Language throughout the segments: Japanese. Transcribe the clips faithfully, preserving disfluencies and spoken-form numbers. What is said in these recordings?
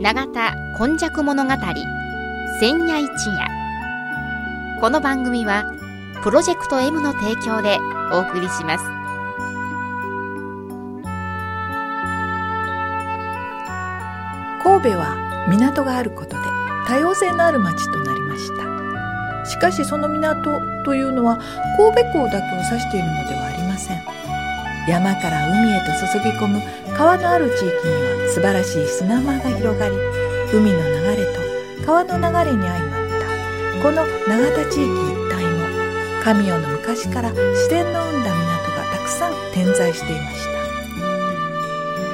永田こんじゃく物語千夜一夜。この番組はプロジェクト M の提供でお送りします。神戸は港があることで多様性のある町となりました。しかしその港というのは神戸港だけを指しているのではありません。山から海へと注ぎ込む川のある地域には素晴らしい砂間が広がり、海の流れと川の流れに相まったこの永田地域一帯も神代の昔から自然の生んだ港がたくさん点在していまし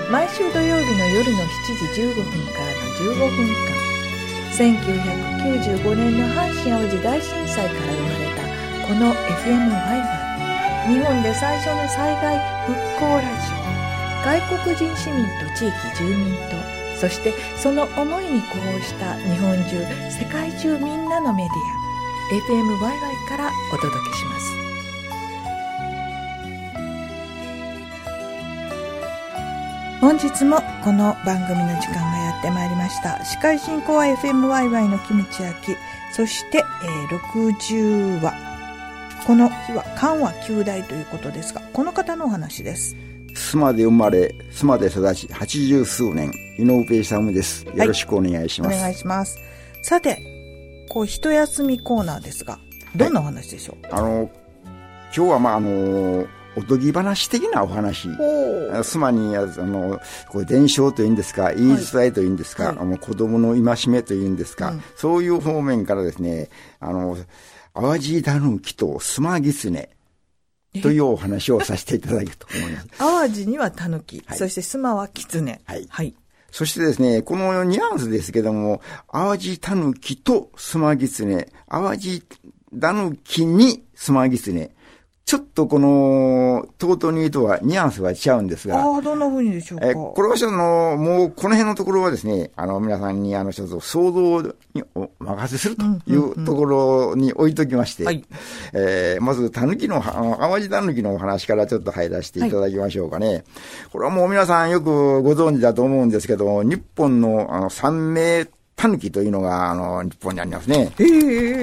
た。毎週土曜日の夜のしちじじゅうごふんからのじゅうごふんかん、せんきゅうひゃくきゅうじゅうごねんの阪神・淡路大震災から生まれたこの エフエムワイワイ は日本で最初の災害復興ラジオ、外国人市民と地域住民と、そしてその思いに呼応した日本中世界中みんなのメディア エフエムワイワイ からお届けします。本日もこの番組の時間がやってまいりました。司会進行は エフエムワイワイ のキムチ焼き、そしてろくじゅうわ、この日は漢和九代ということですが、この方のお話です。須磨で生まれ須磨で育ちはちじゅうすうねん、井上勇です。よろしくお願いします、はい、お願いします。さて、こう一休みコーナーですが、どんなお話でしょう。はい、あの今日はまああのおとぎ話的なお話、須磨にあのこれ伝承というんですか、言い伝えというんですか、はい、あの子供の戒めというんですか、はい、そういう方面からですね、あの淡路狸と須磨狐というお話をさせていただくと思います。淡路にはたぬき、そして須磨はきつね。はい。はい。そしてですね、このニュアンスですけども、淡路たぬきと須磨ぎつね、淡路たぬきに須磨ぎつね。ちょっとこの、とうとうにとはニュアンスは違うんですが。ああ、どんな風にでしょうか。え、これはちょっとの、もうこの辺のところはですね、あの皆さんにあのちょっと想像にお任せするというところに置いときまして、うんうんうん、えー、まずたぬきの、淡路たぬきのお話からちょっと入らせていただきましょうかね。はい、これはもう皆さんよくご存知だと思うんですけど、日本のあの三名たぬきというのがあの日本にありますね。ええ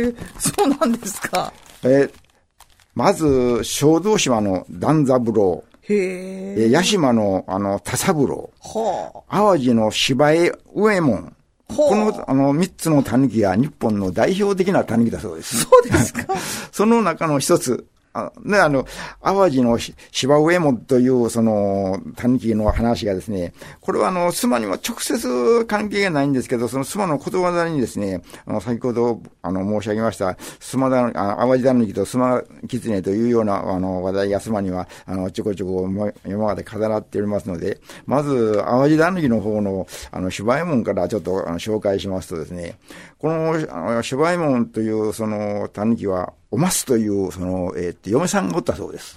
ー、そうなんですか。えーまず、小豆島の段三郎。へえ。八島の、あの、田三郎。はあ。淡路の芝江上門。この、あの、三つの狸が日本の代表的な狸だそうです。そうですか。その中の一つ。あね、あの、淡路の芝上門という、その、狸の話がですね、これはあの、須磨には直接関係がないんですけど、その須磨のことわざにですね、あの、先ほど、あの、申し上げました、須磨だ、あの、淡路狸と須磨狐というような、あの、話題が須磨には、あの、ちょこちょこ今まで語らっておりますので、まず、淡路狸の方の、あの、芝上門からちょっと、あの、紹介しますとですね、この、あの、芝上門という、その、狸は、おますという、その、えー、っと、嫁さんがおったそうです。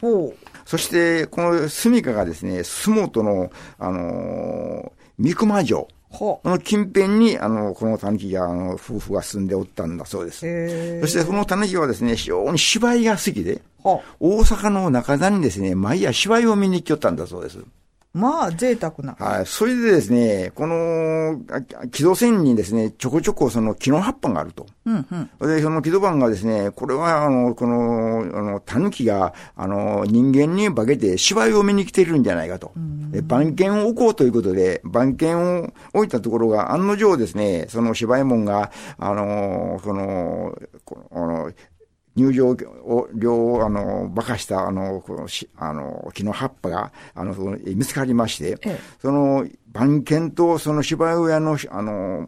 そして、この住処がですね、洲本の、あのー、三熊城の近辺に、あの、この狸が、あの、夫婦が住んでおったんだそうです。そして、この狸はですね、非常に芝居が好きで、大阪の中田にですね、毎夜芝居を見に来よったんだそうです。まあ、贅沢な。はい。それでですね、この、木戸線にですね、ちょこちょこその木の葉っぱがあると。うんうん。で、その木戸板がですね、これは、あの、この、あの、狸が、あの、人間に化けて芝居を見に来てるんじゃないかと。で、番犬を置こうということで、番犬を置いたところが、案の定ですね、その芝居門が、あの、その、この、あの、入場を、両、あの、ばかした、あの、このし、あの、木の葉っぱが、あの、その見つかりまして、ええ、その、番犬と、その芝居親の、あの、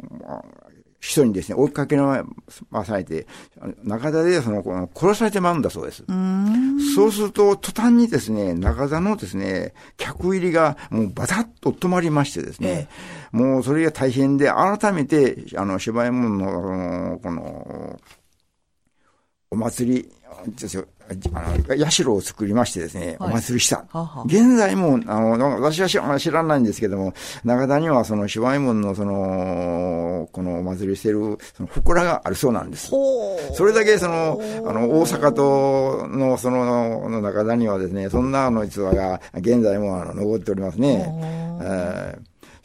人にですね、追いかけ回されて、中田で、その、この殺されてまうんだそうです。うーん。そうすると、途端にですね、中田のですね、客入りが、もうバタッと止まりましてですね、ええ、もうそれが大変で、改めて、あの、芝居門の、あの、この、お祭り、ですよ、あの、社を作りましてですね、はい、お祭りした。はあはあ、現在も、あの、私は知らないんですけども、中田にはその、芝居門のその、このお祭りしてる、その、祠があるそうなんです。それだけその、あの、大阪との、その、の中田にはですね、そんなあの逸話が、現在もあの、残っておりますね。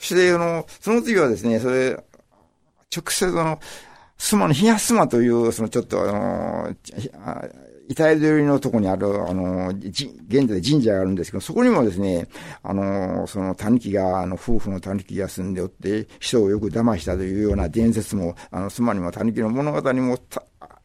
それで、あの、その次はですね、それ、直接あの、スマの、冷やすまという、そのちょっとあの、イタリア寄りのとこにある、あの、じ、現在神社があるんですけど、そこにもですね、あの、その狸が、あの、夫婦の狸が住んでおって、人をよく騙したというような伝説も、あの、スマにも狸の物語もた、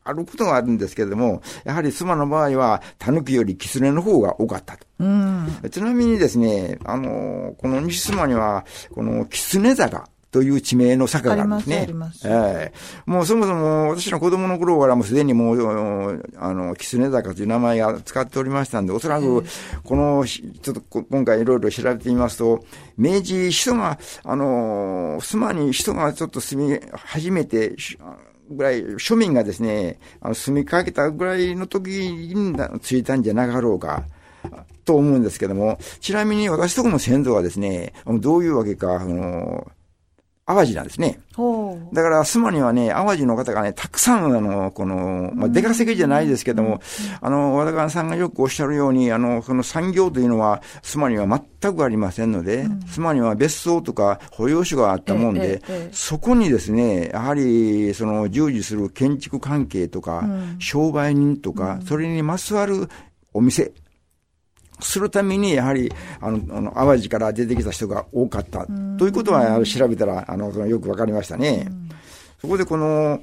あることがあるんですけれども、やはり妻の場合は、狸より狐の方が多かったと。うん、ちなみにですね、あの、この西妻には、この狐坂という地名の坂があるんですね。あります、あります。えー、もうそもそも私の子供の頃からもうすでにもう、あの、狐坂という名前が使っておりましたんで、おそらく、この、ちょっと今回いろいろ調べてみますと、明治人が、あの、妻に人がちょっと住み始めて、ぐらい、庶民がですね、あの住みかけたぐらいの時についたんじゃなかろうか、と思うんですけども、ちなみに私とこの先祖はですね、どういうわけか、あの、淡路なんですね。だから、須磨にはね、淡路の方がね、たくさん、あの、この、まあ、出稼ぎじゃないですけども、うん、あの、和田川さんがよくおっしゃるように、あの、その産業というのは、須磨には全くありませんので、うん、須磨には別荘とか保養所があったもんで、ええええ、そこにですね、やはり、その、従事する建築関係とか、うん、商売人とか、それにまつわるお店、するために、やはり、あの、あの、淡路から出てきた人が多かった。ということは、調べたら、あの、よくわかりましたね。そこで、この、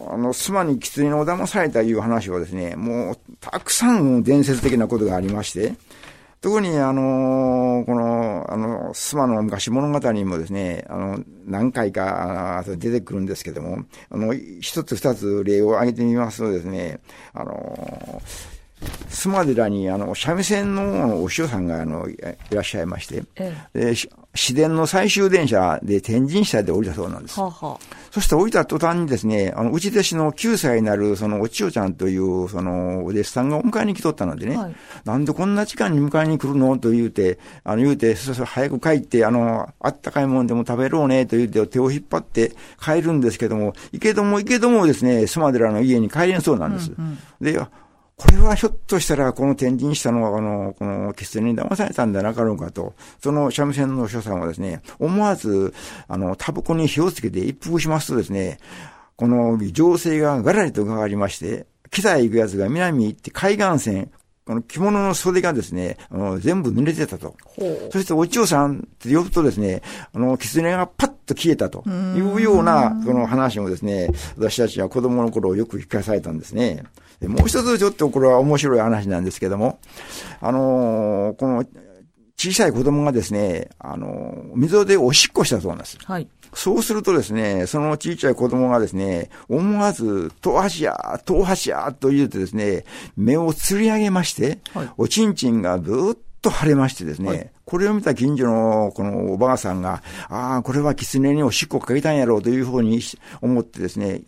あの、妻に狐のお騙されたいう話はですね、もう、たくさん伝説的なことがありまして、特に、あの、この、あの、妻の昔物語にもですね、あの、何回か出てくるんですけども、あの、一つ二つ例を挙げてみますとですね、あの、須磨寺に、あの、三味線のお師匠さんが、あの、いらっしゃいまして、ええ、市電の最終電車で天神下で降りたそうなんです。ははそして降りた途端にですね、あの、うち弟子のきゅうさいになる、その、お千代ちゃんという、その、お弟子さんがお迎えに来とったのでね、はい、なんでこんな時間に迎えに来るのと言うて、あの、言うて、そそ早く帰って、あの、あったかいもんでも食べろうね、と言うて、手を引っ張って帰るんですけども、いけどもいけどもですね、須磨寺の家に帰れんそうなんです。うんうん、でこれはひょっとしたら、この天神下の、あの、この、狐に騙されたんじゃなかろうかと、その三味線の所さんはですね、思わず、あの、タバコに火をつけて一服しますとですね、この、情勢ががらりと変わりまして、北へ行くやつが南へ行って海岸線、この着物の袖がですね、あの、全部濡れてたと。そして、お千代さんって呼ぶとですね、あの、狐がパッと消えたというような、この話もですね、私たちは子供の頃よく聞かされたんですね。でもう一つちょっとこれは面白い話なんですけども、あのー、この、小さい子供がですね、あの、溝でおしっこしたそうなんです。はい。そうするとですね、その小さい子供がですね、思わず、遠橋や、遠橋や、と言うてですね、目をつり上げまして、はい、おちんちんがずーっと腫れましてですね、はい、これを見た近所のこのおばあさんが、ああ、これは狐におしっこかけたんやろうというふうに思ってですね、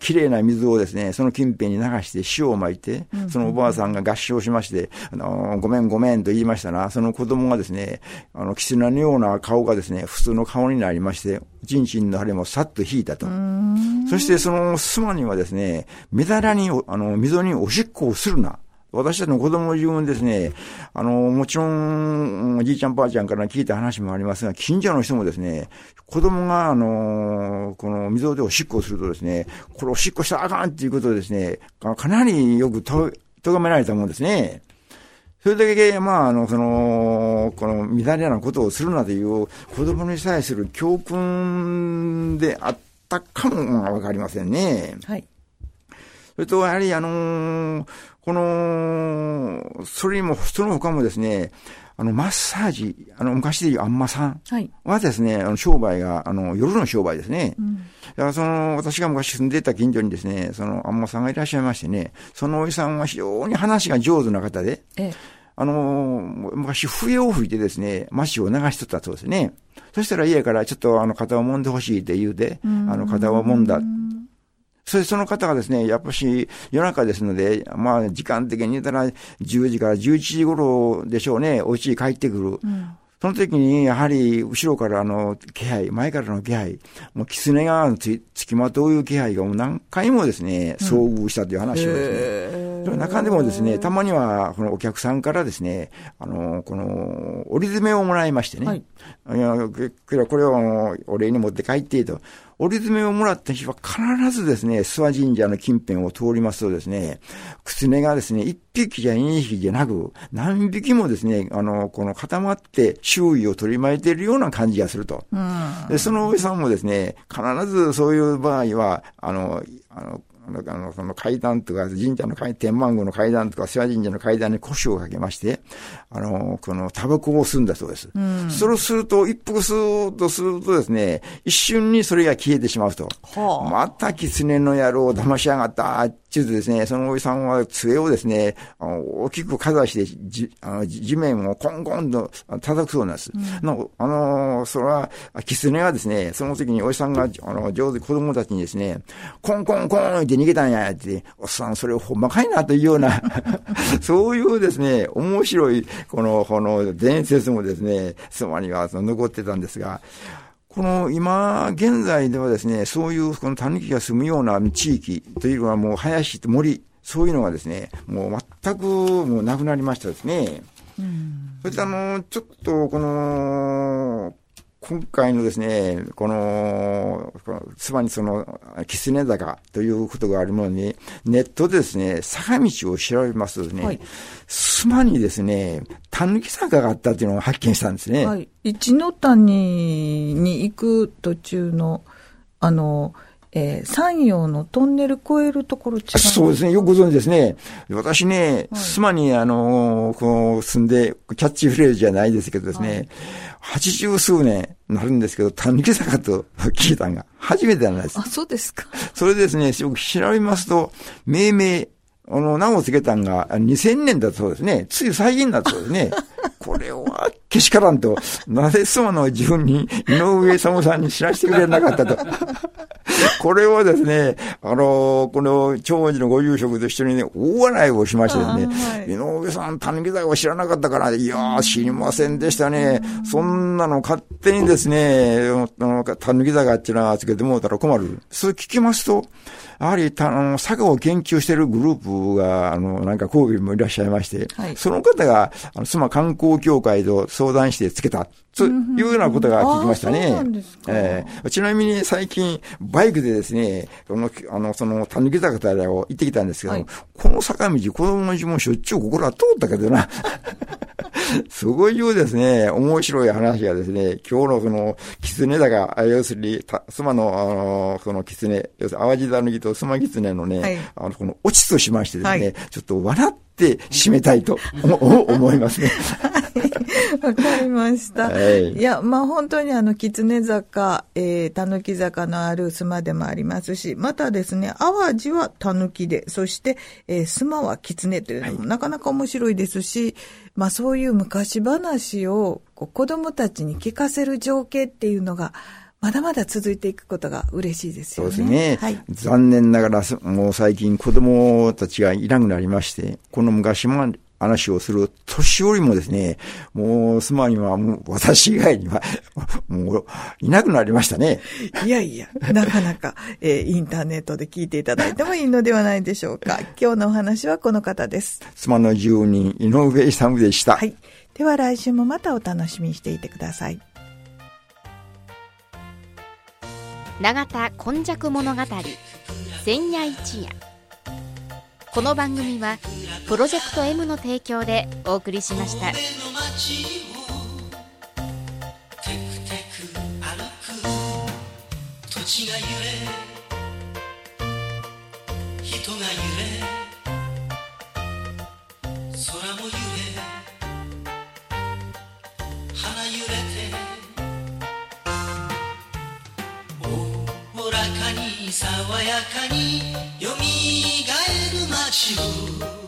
綺麗な水をですね、その近辺に流して塩を撒いて、そのおばあさんが合掌しまして、あのー、ごめんごめんと言いましたら、その子供がですね、あの、狐のような顔がですね、普通の顔になりまして、ちんちんの腫れもさっと引いたと。そしてその須磨にはですね、みだらに、あの、溝におしっこをするな。私たちの子供自分ですね、あの、もちろん、じいちゃんばあちゃんから聞いた話もありますが、近所の人もですね、子供が、あの、この溝でおしっこをするとですね、これおしっこしたらあかんっていうことでですね、かなりよくと、とがめられたもんですね。それだけ、まあ、あの、その、この乱れなことをするなという、子供に対する教訓であったかもわかりませんね。はい。それと、やはり、あのー、この、それにも、その他もですね、あの、マッサージ、あの、昔で言うあんまさんはですね、はい、あの、商売が、あの、夜の商売ですね。うん、だから、その、私が昔住んでた近所にですね、その、あんまさんがいらっしゃいましてね、そのおじさんは非常に話が上手な方で、ええ、あの、昔、笛を吹いてですね、街を流しとったそうですね。そしたら家から、ちょっと、あの、肩を揉んでほしいって言うて、うん、あの、肩を揉んだ。それでその方がですね、やっぱし夜中ですので、まあ時間的に言ったらじゅうじからじゅういちじ頃でしょうね、お家に帰ってくる。うん、その時にやはり後ろからの気配、前からの気配、もう狐がつきまとう気配がもう何回もですね、遭遇したという話をですね。うん中でもですね、たまにはこのお客さんからですね、あのこの折り詰めをもらいましてね、はい、いやこれをお礼に持って帰ってと、折り詰めをもらった日は必ずですね、諏訪神社の近辺を通りますとですね、狐がですね、一匹じゃ二匹じゃなく、何匹もですね、あの、この固まって周囲を取り巻いているような感じがすると。で、そのおじさんもですね、必ずそういう場合は、あの、あの、あの、その階段とか、神社の階、天満宮の階段とか、諏訪神社の階段に腰をかけまして、あの、このタバコを吸うんだそうです。うん、それをすると、一服すーっとするとですね、一瞬にそれが消えてしまうと。はあ、また狐の野郎を騙しやがった、ちゅうとですね、そのおじさんは杖をですね、あの大きくかざしてじあの、地面をコンコンと叩くそうなんです。うん、のあの、それは、狐がですね、その時におじさんが、あの、上手、子供たちにですね、コンコンコンって逃げたんやって、おっさんそれほんまかいなというようなそういうですね面白いこのこの伝説もですね妻には残ってたんですが、この今現在ではですねそういうこのタヌキが住むような地域というのはもう林と森そういうのがですねもう全くもうなくなりましたですね。うん、それであのちょっとこの今回のですね、この、つまりその、狐坂ということがあるものに、ネットでですね、坂道を調べますとですね、はい、妻にですね、狸坂があったというのを発見したんですね。はい。一の谷に行く途中の、あの、えー、山陽のトンネル越えるところ違う。そうですね。よくご存知ですね。私ね、はい、妻にあのー、こう住んで、キャッチフレーズじゃないですけどですね、八十、はい、数年なるんですけど、たぬき坂と聞いたのが初めてなんです。あ、そうですか。それですね、よく調べますと、命名、あの、名を付けたのがにせんねんだそうですね。つい最近だそうですね。これはけしからんと、なぜ妻の自分に井上様さんに知らせてくれなかったと。これをですね、あのー、この長寿のご住職と一緒にね、大笑いをしましてですね、はい、井上さん、狸坂を知らなかったから、いやー、知りませんでしたね。そんなの勝手にですね、狸坂っていうのはつけてもうたら困る。それ聞きますと、やはり、あの、坂を研究しているグループが、あの、なんか神戸にもいらっしゃいまして、はい、その方が、あの妻観光協会と相談してつけた。というようなことが聞きましたね。えー、ちなみに最近、バイクでですね、この、あの、その、狸坂を行ってきたんですけども、はい、この坂道、子供のうちもしょっちゅうここら通ったけどな。すごいようですね、面白い話がですね、今日のその、狐坂、要するに、妻の、あの、その狐、要するに、淡路狸と妻狐のね、はい、あの、この、落ちとしましてですね、はい、ちょっと笑って締めたいと思いますね。わかりました。はい、いや、まあ、本当にあの、狐坂、えー、狸坂のある妻でもありますし、またですね、淡路は狸で、そして、えー、妻は狐というのもなかなか面白いですし、はい、まあ、そういう昔話をこう子供たちに聞かせる情景っていうのが、まだまだ続いていくことが嬉しいですよね。そうですね。はい、残念ながら、もう最近子供たちがいなくなりまして、この昔も、話をする年寄りもですね、もう妻にはもう私以外にはもういなくなりましたね。いやいや、なかなか、えー、インターネットで聞いていただいてもいいのではないでしょうか。今日のお話はこの方です。妻の住人井上勇でした。はい。では来週もまたお楽しみにしていてください。長田こんじゃく物語千夜一夜。この番組はプロジェクト M の提供でお送りしました。テクテク歩く土地が揺れ人が揺れ空も揺れ花揺れておおらかに爽やかによみがえる街を